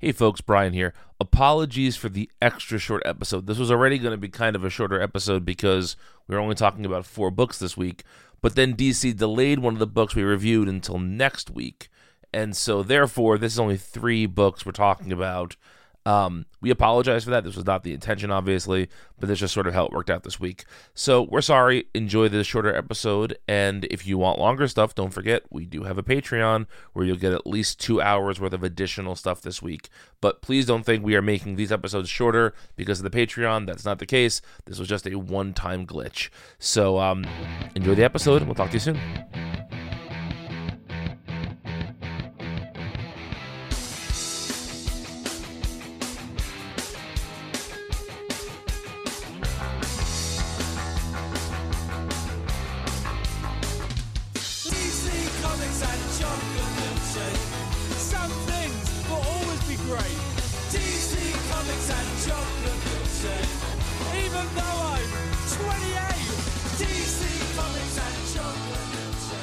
Hey folks, Brian here. Apologies for the extra short episode. This was already going to be kind of a shorter episode because we were only talking about 4 books this week, but then DC delayed one of the books we reviewed until next week, and so therefore this is only 3 books we're talking about. We apologize for that. This was not the intention, obviously, but this just sort of how it worked out this week. So we're sorry. Enjoy this shorter episode, and if you want longer stuff, don't forget, we do have a Patreon where you'll get at least 2 hours worth of additional stuff this week. But please don't think we are making these episodes shorter because of the Patreon. That's not the case. This was just a one-time glitch. So enjoy the episode, and we'll talk to you soon.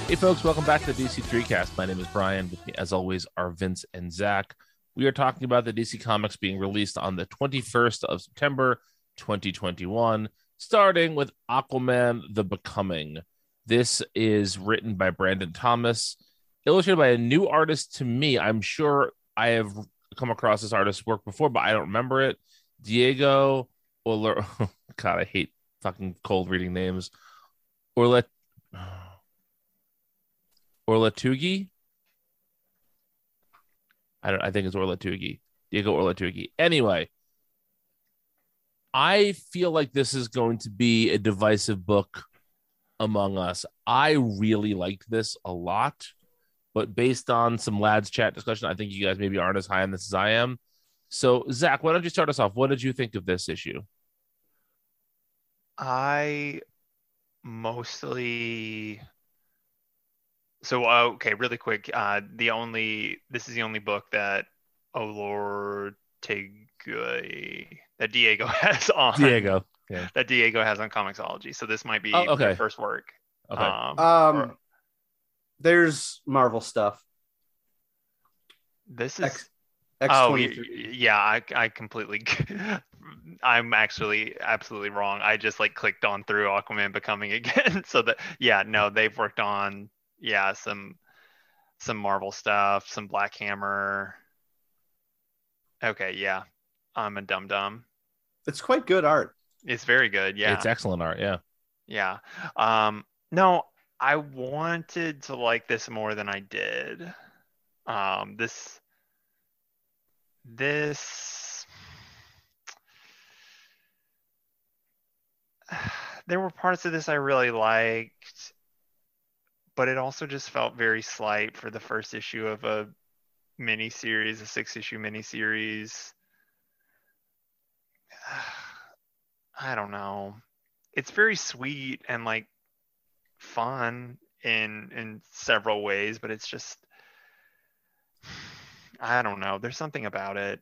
Hey folks, welcome back to the DC3cast. My name is Brian. With me, as always, are Vince and Zach. We are talking about the DC Comics being released on the 21st of September, 2021, starting with Aquaman: The Becoming. This is written by Brandon Thomas, illustrated by a new artist to me. I'm sure I have come across this artist's work before, but I don't remember it. Diego Olortegui. God, I hate fucking cold reading names. Olortegui? I think it's Olortegui. Diego Olortegui. Anyway, I feel like this is going to be a divisive book among us. I really liked this a lot, but based on some lads chat discussion, I think you guys maybe aren't as high on this as I am. So, Zach, why don't you start us off? What did you think of this issue? Really quick. This is the only book that Olortegui, that Diego has on. Diego, yeah. That Diego has on Comixology. So this might be the first work. Okay. There's Marvel stuff. This is X23. I completely. I'm actually absolutely wrong. I just clicked on through Aquaman Becoming again. So that they've worked on. Yeah, some Marvel stuff, some Black Hammer. Okay, yeah. I'm a dum-dum. It's quite good art. It's very good, yeah. It's excellent art, yeah. Yeah. No, I wanted to like this more than I did. There were parts of this I really liked, but it also just felt very slight for the first issue of a miniseries, a 6-issue miniseries. I don't know. It's very sweet and fun in several ways, but it's just, I don't know. There's something about it.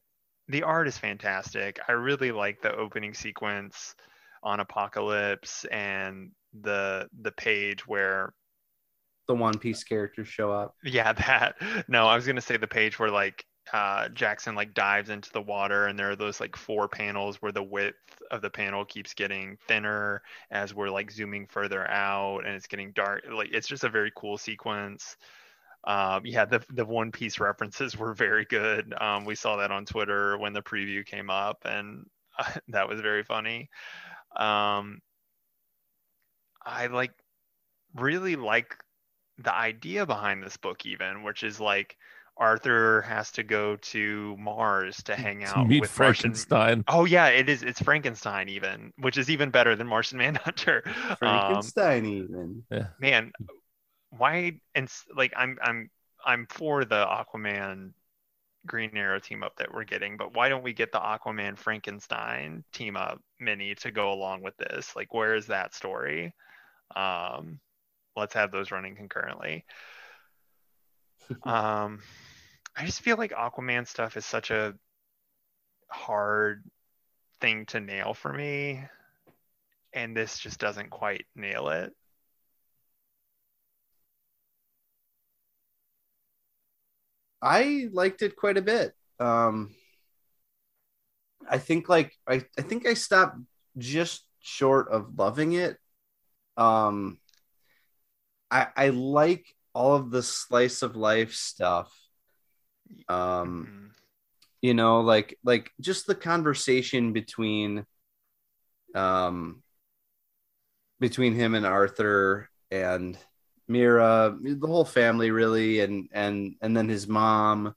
The art is fantastic. I really like the opening sequence on Apocalypse and the page where the One Piece characters show up. Yeah, that. No, I was gonna say the page where Jackson dives into the water, and there are those 4 panels where the width of the panel keeps getting thinner as we're zooming further out, and it's getting dark. It's just a very cool sequence. The One Piece references were very good. We saw that on Twitter when the preview came up, and that was very funny. I really like the idea behind this book, even, which is Arthur has to go to Mars to hang out with Frankenstein. Oh yeah, it is. It's Frankenstein, even, which is even better than Martian Manhunter. Frankenstein, even. Yeah. Man, why? And I'm for the Aquaman Green Arrow team up that we're getting, but why don't we get the Aquaman Frankenstein team up mini to go along with this? Where is that story? Let's have those running concurrently. I just feel like Aquaman stuff is such a hard thing to nail for me, and this just doesn't quite nail it. I liked it quite a bit. I think I stopped just short of loving it. I like all of the slice of life stuff. Mm-hmm. You know, like just the conversation between him and Arthur and Mira, the whole family really, and then his mom.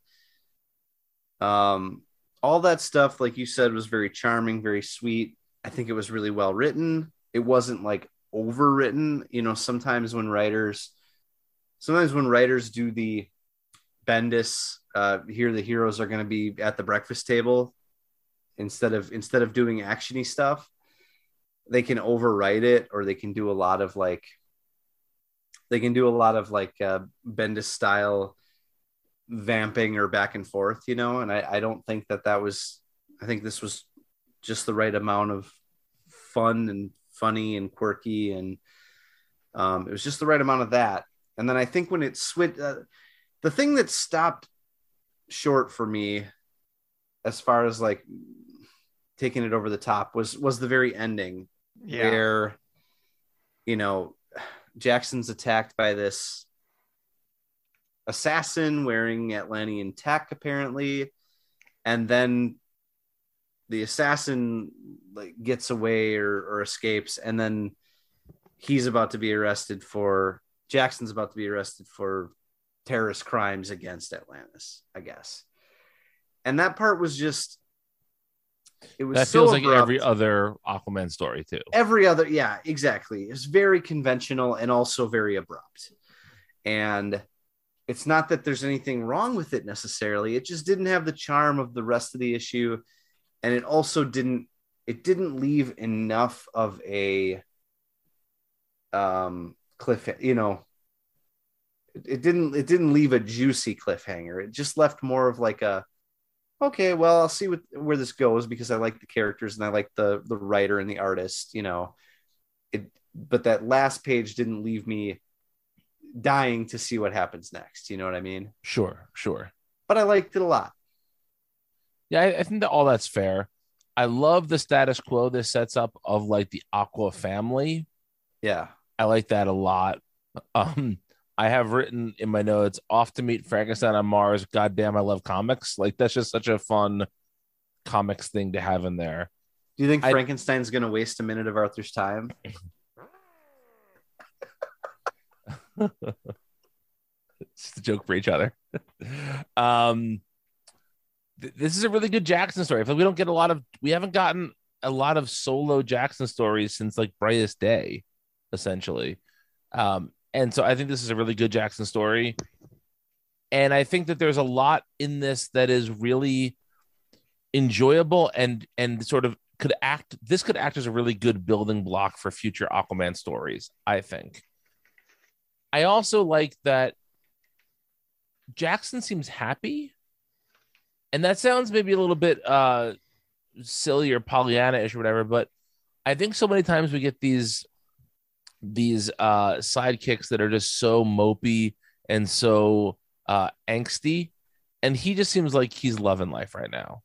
All that stuff, like you said, was very charming, very sweet. I think it was really well written. It wasn't like overwritten. You know, sometimes when writers do the Bendis, here the heroes are going to be at the breakfast table instead of doing actiony stuff, they can overwrite it, or they can do a lot of like Bendis style vamping or back and forth, you know. And I don't think that was. I think this was just the right amount of fun and funny and quirky, and it was just the right amount of that. And then I think when it switched, the thing that stopped short for me as far as like taking it over the top was the very ending, where, you know, Jackson's attacked by this assassin wearing Atlantean tech apparently, and then the assassin like gets away or escapes, and then Jackson's about to be arrested for terrorist crimes against Atlantis, I guess. And that part was just, it was that so feels abrupt. Like every other Aquaman story too. Yeah, exactly. It's very conventional and also very abrupt. And it's not that there's anything wrong with it necessarily. It just didn't have the charm of the rest of the issue. And it also didn't leave enough of a cliff, you know, it didn't leave a juicy cliffhanger. It just left more of like a, okay, well, I'll see where this goes because I like the characters and I like the writer and the artist, you know. But that last page didn't leave me dying to see what happens next. You know what I mean? Sure. But I liked it a lot. Yeah, I think that all that's fair. I love the status quo this sets up of like the Aqua family. Yeah. I like that a lot. I have written in my notes, off to meet Frankenstein on Mars. Goddamn, I love comics. Like, that's just such a fun comics thing to have in there. Do you think Frankenstein's going to waste a minute of Arthur's time? It's just a joke for each other. This is a really good Jackson story. I feel like we haven't gotten a lot of solo Jackson stories since like Brightest Day, essentially. And so I think this is a really good Jackson story. And I think that there's a lot in this that is really enjoyable and sort of could act as a really good building block for future Aquaman stories, I think. I also like that Jackson seems happy. And that sounds maybe a little bit silly or Pollyanna-ish or whatever, but I think so many times we get these sidekicks that are just so mopey and so angsty, and he just seems like he's loving life right now.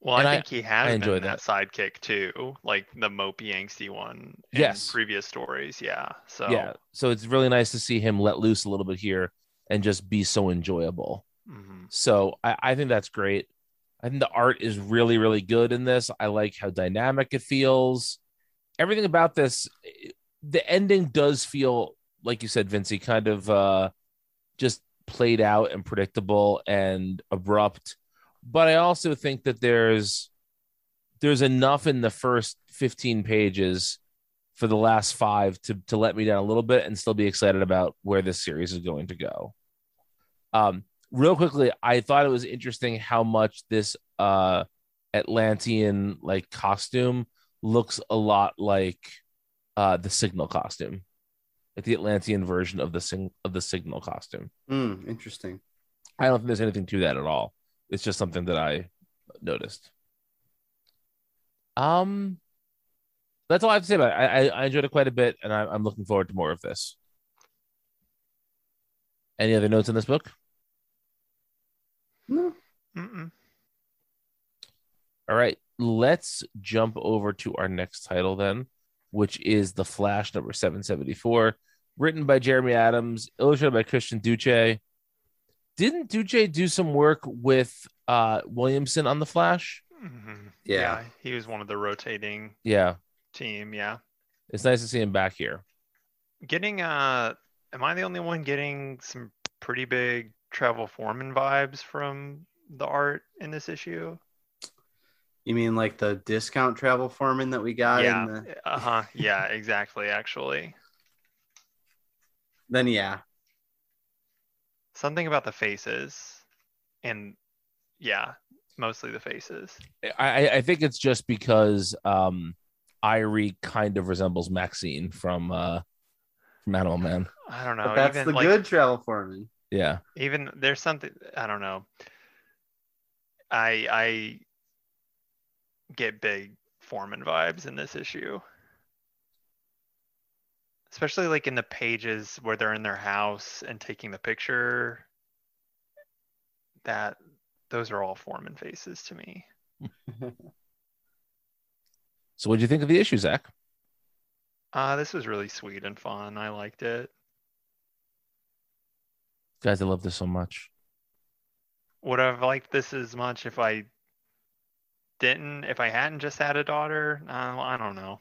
Well, and I think he has enjoyed that sidekick too, like the mopey angsty one in previous stories. So it's really nice to see him let loose a little bit here and just be so enjoyable. Mm-hmm. So I think that's great. I think the art is really, really good in this. I like how dynamic it feels. Everything about this, the ending does feel, like you said, Vincey, kind of just played out and predictable and abrupt. But I also think that there's enough in the first 15 pages for the last 5 to let me down a little bit and still be excited about where this series is going to go. Real quickly, I thought it was interesting how much this Atlantean like costume looks a lot like the Signal costume, like the Atlantean version of the Signal costume. Interesting. I don't think there's anything to that at all. It's just something that I noticed. That's all I have to say about it. I enjoyed it quite a bit, and I'm looking forward to more of this. Any other notes on this book? No. All right. Let's jump over to our next title then, which is The Flash number 774, written by Jeremy Adams, illustrated by Christian Duce. Didn't Duce do some work with Williamson on The Flash? Mm-hmm. Yeah, he was one of the rotating team. Yeah, it's nice to see him back here. Getting am I the only one getting some pretty big Travel Foreman vibes from the art in this issue? You mean like the discount Travel Foreman that we got? Yeah. Yeah, exactly. Actually. Then yeah. Something about the faces, and yeah, mostly the faces. I think it's just because Ivory kind of resembles Maxine from Animal Man. I don't know. But that's even, the like, good Travel Foreman. Yeah. Even there's something, I don't know. I get big Foreman vibes in this issue, especially like in the pages where they're in their house and taking the picture. That those are all Foreman faces to me. So what did you think of the issue, Zach? This was really sweet and fun. I liked it. Guys, I love this so much. Would I have liked this as much if I didn't, if I hadn't just had a daughter? I don't know.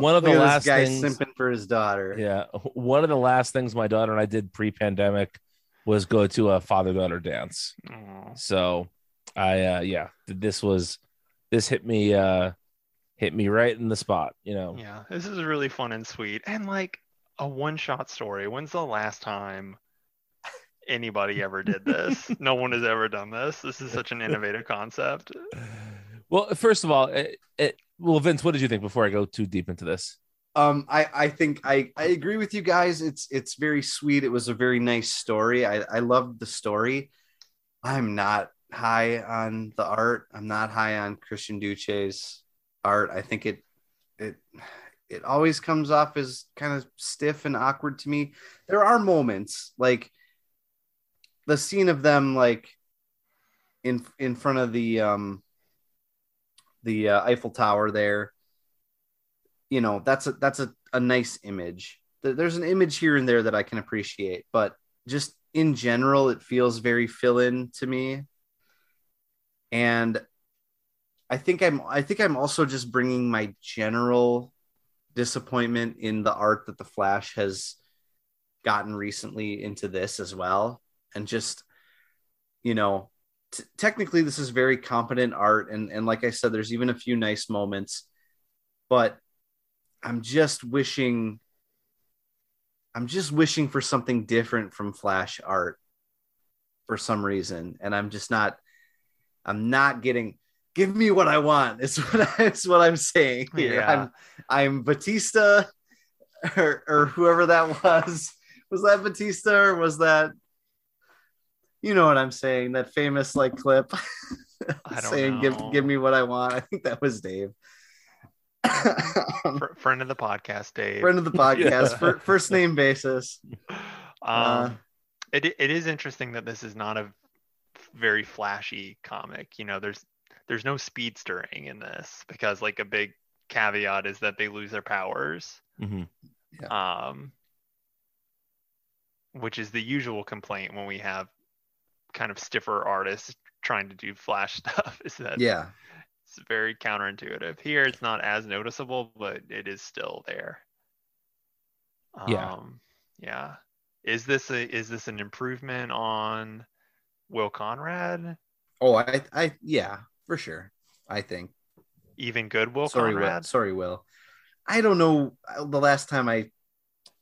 One of the last things, simping for his daughter. Yeah, one of the last things my daughter and I did pre-pandemic was go to a father-daughter dance. Aww. So I this hit me right in the spot, you know. Yeah, this is really fun and sweet, and like a one-shot story. When's the last time anybody ever did this? No one has ever done this. This is such an innovative concept. Well, first of all, Vince, what did you think before I go too deep into this? I think I agree with you guys. It's very sweet. It was a very nice story. I loved the story. I'm not high on the art. I'm not high on Christian Duce's art. I think it always comes off as kind of stiff and awkward to me. There are moments like the scene of them like in front of the Eiffel Tower there, you know, that's a nice image. There's an image here and there that I can appreciate, but just in general, it feels very fill-in to me. And I think I'm also just bringing my general disappointment in the art that the Flash has gotten recently into this as well. And just, you know, technically this is very competent art, and like I said, there's even a few nice moments, but I'm just wishing for something different from Flash art for some reason, and I'm not getting. Give me what I want. It's what I'm saying here. Yeah. I'm Batista or whoever that was. Was that Batista or was that? You know what I'm saying? That famous like clip I don't saying know. Give me what I want. I think that was Dave. Friend of the podcast, Dave. Friend of the podcast. Yeah. First name basis. It is interesting that this is not a very flashy comic. You know, there's no speedstering in this because like a big caveat is that they lose their powers. Mm-hmm. Yeah. Which is the usual complaint when we have kind of stiffer artists trying to do Flash stuff, is that it's very counterintuitive. Here it's not as noticeable, but it is still there. Is this an improvement on Will Conrad? I for sure. I think even good Will Conrad. Sorry, Will. I don't know the last time I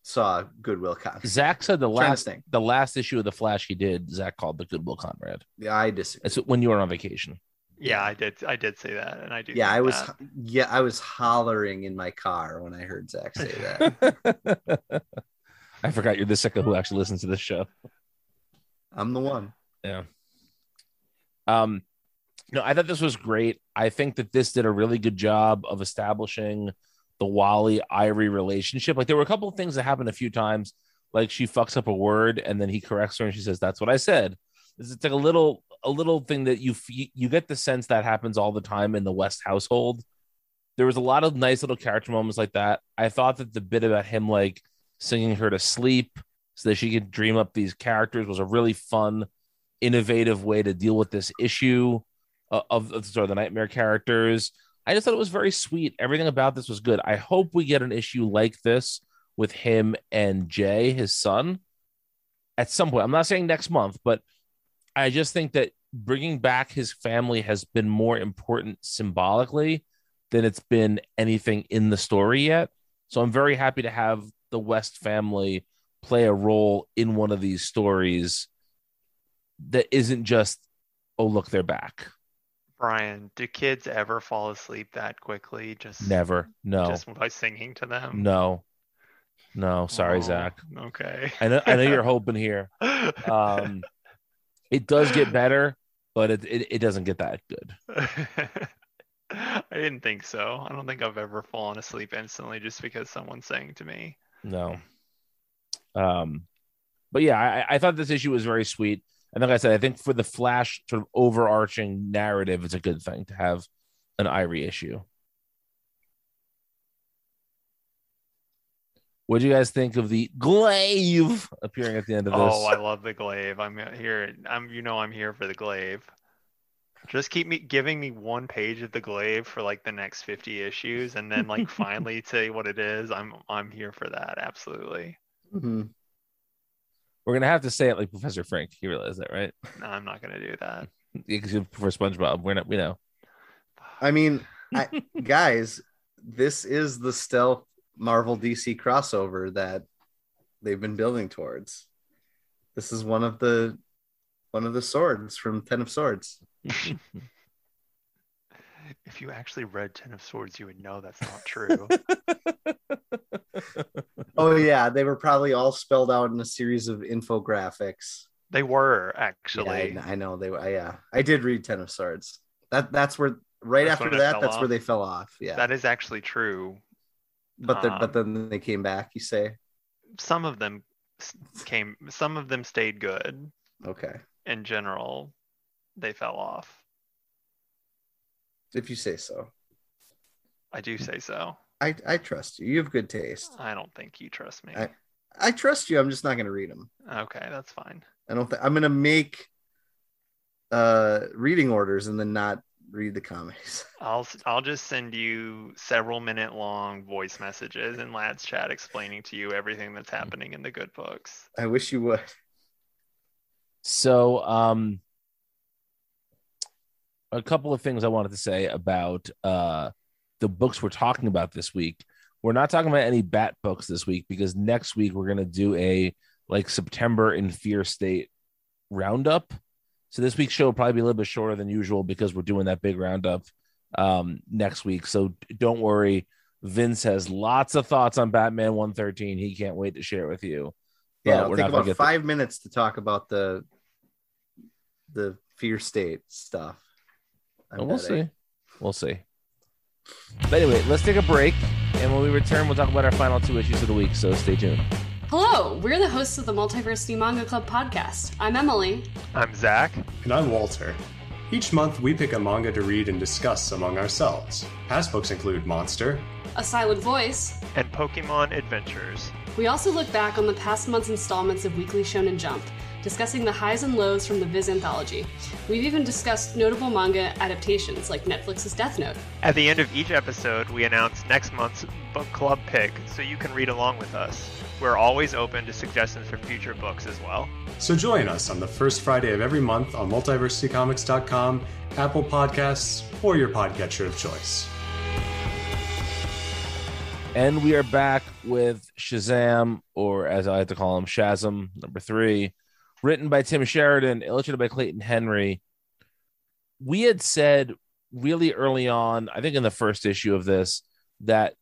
saw Goodwill Conrad. Zach said the last issue of the Flash he did, Zach called the Goodwill Conrad. Yeah, I disagree. It's when you were on vacation. Yeah, I did say that, and I do. Yeah, I was hollering in my car when I heard Zach say that. I forgot you're the sicko who actually listens to this show. I'm the one. Yeah. No, I thought this was great. I think that this did a really good job of establishing the Wally-Ivory relationship. Like there were a couple of things that happened a few times. Like she fucks up a word and then he corrects her and she says, that's what I said. It's like a little a little thing that you get the sense that happens all the time in the West household. There was a lot of nice little character moments like that. I thought that the bit about him like singing her to sleep so that she could dream up these characters was a really fun, innovative way to deal with this issue of sort of the nightmare characters. I just thought it was very sweet. Everything about this was good. I hope we get an issue like this with him and Jay, his son, at some point. I'm not saying next month, but I just think that bringing back his family has been more important symbolically than it's been anything in the story yet. So I'm very happy to have the West family play a role in one of these stories that isn't just, oh, look, they're back. Brian, do kids ever fall asleep that quickly? Just never. No. Just by singing to them? No. Sorry, Zach. Okay. I know you're hoping here. It does get better, but it doesn't get that good. I didn't think so. I don't think I've ever fallen asleep instantly just because someone sang to me. No. But yeah, I thought this issue was very sweet. And like I said, I think for the Flash sort of overarching narrative, it's a good thing to have an Ivory issue. What do you guys think of the Glaive appearing at the end of this? Oh, I love the Glaive. I'm here. I'm here for the Glaive. Just keep giving me one page of the Glaive for like the next 50 issues, and then like finally tell you what it is. I'm here for that. Absolutely. Mm-hmm. We're gonna have to say it like Professor Frank. You realize that, right? No, I'm not gonna do that. Because you prefer SpongeBob. We're not. We know. I mean, guys, this is the stealth Marvel DC crossover that they've been building towards. This is one of the swords from Ten of Swords. If you actually read Ten of Swords, you would know that's not true. Oh yeah, they were probably all spelled out in a series of infographics. They were actually. Yeah, I know they were. Yeah, I did read Ten of Swords. That's where that's where they fell off. Yeah, that is actually true. But then they came back. You say some of them came. Some of them stayed good. Okay. In general, they fell off. If you say so. I do say so. I trust you. You have good taste. I don't think you trust me. I trust you. I'm just not going to read them. Okay, that's fine. I don't think I'm going to make reading orders and then not read the comics. I'll just send you several minute long voice messages in Lad's chat explaining to you everything that's happening in the good books. I wish you would. So, a couple of things I wanted to say about the books we're talking about this week. We're not talking about any Bat books this week because next week we're going to do a like September in Fear State roundup. So this week's show will probably be a little bit shorter than usual because we're doing that big roundup next week. So don't worry. Vince has lots of thoughts on Batman 113. He can't wait to share with you. Yeah, it'll take about 5 minutes to talk about the Fear State stuff. We'll see. But anyway, let's take a break. And when we return, we'll talk about our final two issues of the week. So stay tuned. Hello, we're the hosts of the Multiversity Manga Club podcast. I'm Emily. I'm Zach. And I'm Walter. Each month, we pick a manga to read and discuss among ourselves. Past books include Monster, A Silent Voice, and Pokemon Adventures. We also look back on the past month's installments of Weekly Shonen Jump, discussing the highs and lows from the Viz anthology. We've even discussed notable manga adaptations, like Netflix's Death Note. At the end of each episode, we announce next month's book club pick, so you can read along with us. We're always open to suggestions for future books as well. So join us on the first Friday of every month on multiversitycomics.com, Apple Podcasts, or your podcatcher of choice. And we are back with Shazam, or as I like to call him, Shazam, number 3. Written by Tim Sheridan, illustrated by Clayton Henry. We had said really early on, I think in the first issue of this, that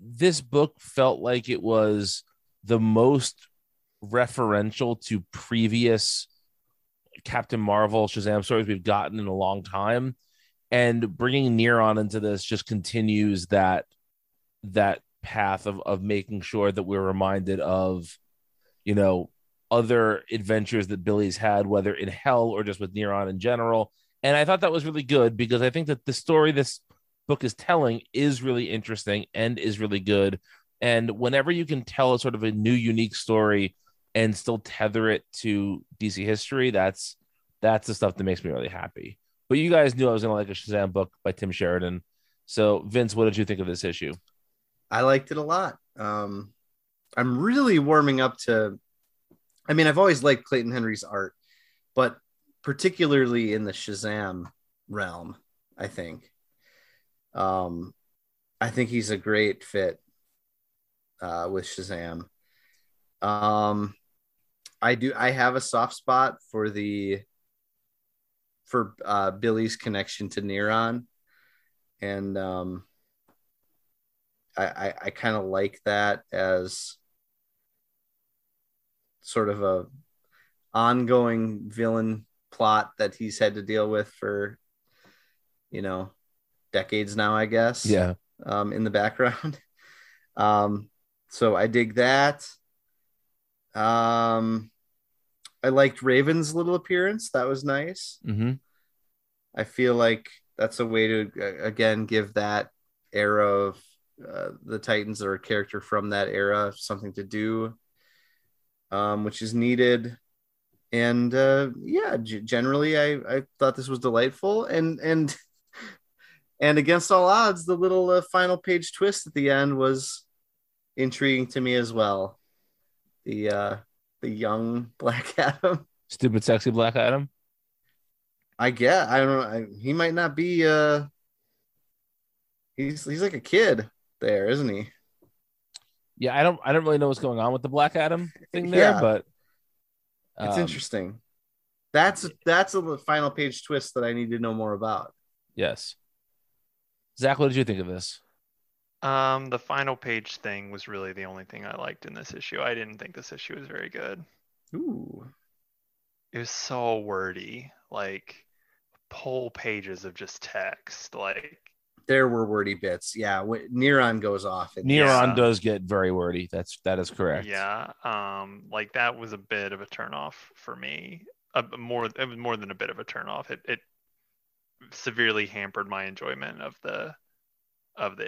this book felt like it was the most referential to previous Captain Marvel, Shazam stories we've gotten in a long time. And bringing Neron into this just continues that path of making sure that we're reminded of, other adventures that Billy's had, whether in Hell or just with Neron in general. And I thought that was really good, because I think that the story this book is telling is really interesting and is really good. And whenever you can tell a sort of a new, unique story and still tether it to DC history, that's the stuff that makes me really happy. But you guys knew I was going to like a Shazam book by Tim Sheridan. So, Vince, what did you think of this issue? I liked it a lot. I'm really warming up to... I mean, I've always liked Clayton Henry's art, but particularly in the Shazam realm, I think. I think he's a great fit with Shazam. I have a soft spot for Billy's connection to Neron, and I kind of like that as sort of a ongoing villain plot that he's had to deal with for, decades now, I guess. Yeah. In the background. So I dig that. I liked Raven's little appearance. That was nice. Mm-hmm. I feel like that's a way to, again, give that era of the Titans or a character from that era something to do, which is needed. And generally, I thought this was delightful. And against all odds, the little final page twist at the end was intriguing to me as well. The young Black Adam, stupid, sexy Black Adam. I guess I don't know. He might not be. He's like a kid there, isn't he? Yeah, I don't really know what's going on with the Black Adam thing there, yeah. But it's interesting. That's a final page twist that I need to know more about. Yes. Zach, what did you think of this? The final page thing was really the only thing I liked in this issue. I didn't think this issue was very good. Ooh. It was so wordy, like whole pages of just text. Like there were wordy bits. Yeah, Neron goes off. Neron does get very wordy. That is correct. Yeah. Like that was a bit of a turnoff for me. It was more than a bit of a turnoff. It severely hampered my enjoyment of the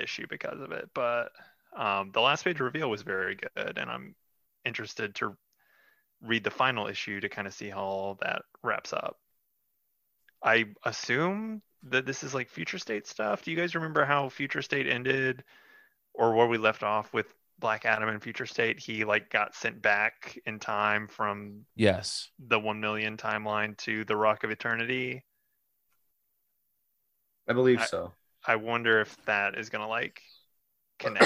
issue because of it, but the last page reveal was very good, and I'm interested to read the final issue to kind of see how all that wraps up. I assume that this is like Future State stuff. Do you guys remember how Future State ended, or where we left off with Black Adam in Future State? He like got sent back in time from the 1,000,000 timeline to the Rock of Eternity. I believe so. I wonder if that is going to like connect.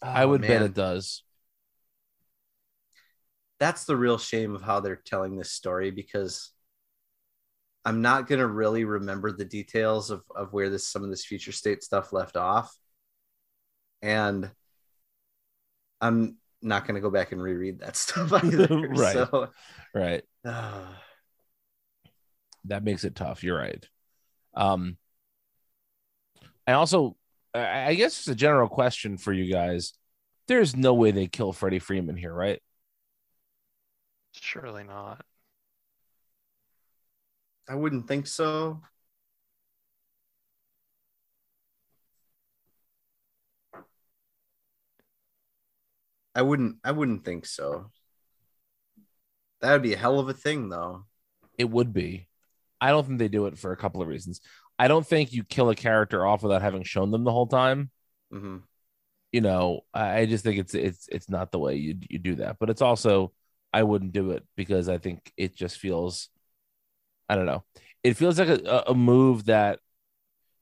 I would bet it does. That's the real shame of how they're telling this story, because I'm not going to really remember the details of where some of this Future State stuff left off. And I'm not going to go back and reread that stuff either. Right. So, right. That makes it tough. You're right. And also, I guess it's a general question for you guys. There's no way they kill Freddie Freeman here, right? Surely not. I wouldn't think so. I wouldn't think so. That would be a hell of a thing, though. It would be. I don't think they do it for a couple of reasons. I don't think you kill a character off without having shown them the whole time. Mm-hmm. I just think it's not the way you do that. But it's also, I wouldn't do it, because I think it just feels, I don't know. It feels like a move that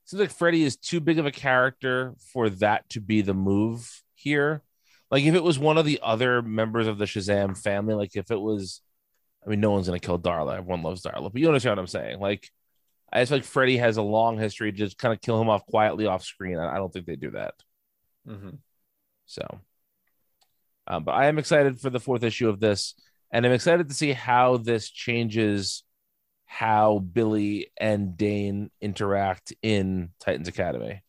seems like Freddy is too big of a character for that to be the move here. Like if it was one of the other members of the Shazam family, like if it was, no one's going to kill Darla. Everyone loves Darla. But you understand what I'm saying. Like, I just feel like Freddy has a long history to just kind of kill him off quietly off screen. I don't think they do that. Mm-hmm. So, but I am excited for the fourth issue of this. And I'm excited to see how this changes how Billy and Dane interact in Titans Academy.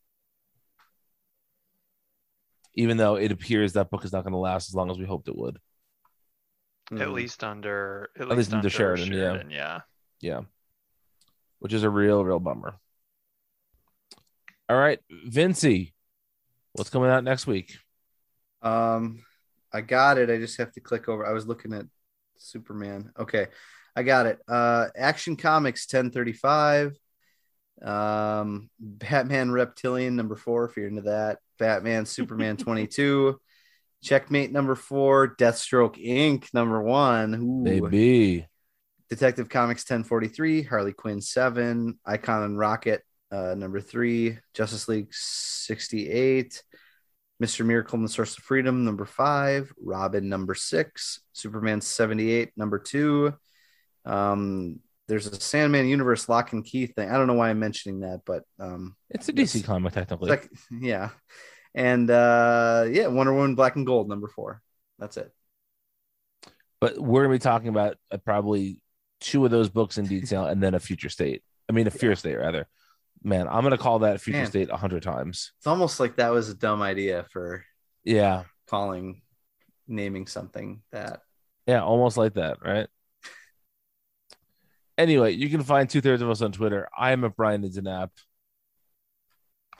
Even though it appears that book is not going to last as long as we hoped it would. At least under Sheridan. Yeah. Which is a real bummer. All right, Vincey, what's coming out next week? I got it. I just have to click over. I was looking at Superman. Okay, I got it. Action Comics 1035. Batman Reptilian #4. If you're into that, Batman Superman 22. Checkmate #4. Deathstroke Inc. #1. Ooh. Baby. Detective Comics 1043. Harley Quinn 7. Icon and Rocket #3. Justice League 68. Mr. Miracle and the Source of Freedom #5. Robin #6. Superman 78 #2. There's a Sandman Universe Lock and Key thing. I don't know why I'm mentioning that, but it's a DC comic technically. Yeah. And Wonder Woman Black and Gold #4. That's it. But we're going to be talking about probably two of those books in detail and then a Future State. I mean, a Fear State, rather. Man, I'm going to call that Future State 100 times. It's almost like that was a dumb idea for naming something that. Yeah, almost like that, right? Anyway, you can find 2/3 of us on Twitter. I am at Brian Nidenap.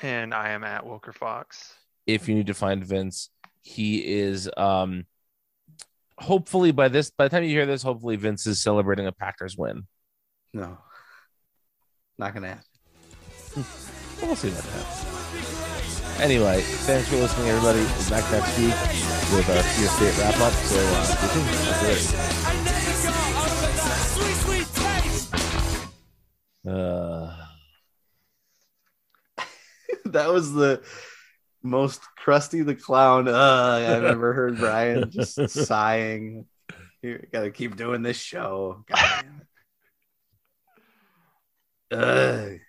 And I am at Wilker Fox. If you need to find Vince, he is hopefully by the time you hear this, hopefully Vince is celebrating a Packers win. No. Not gonna happen. We'll see what happens. Anyway, thanks for listening, everybody. We're back next week with our Fear State wrap up. So that was the most Krusty the Clown I've ever heard. Brian just sighing. You gotta keep doing this show. God damn it.